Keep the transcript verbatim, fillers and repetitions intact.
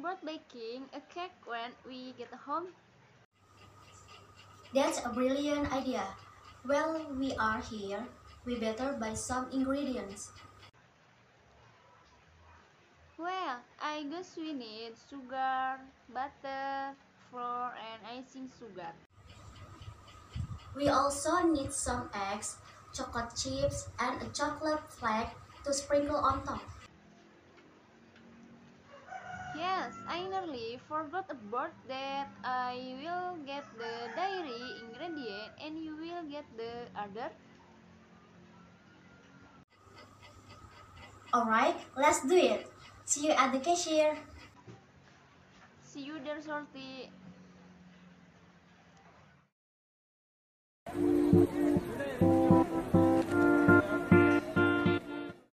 about baking a cake when we get home? That's a brilliant idea. While we are here, we better buy some ingredients. Well, I guess we need sugar, butter, flour, and icing sugar. We also need some eggs, chocolate chips, and a chocolate flake to sprinkle on top. Yes, I nearly forgot about that. I will get the dairy ingredient and you will get the other. Alright, let's do it. See you at the cashier. See you there, Sorty.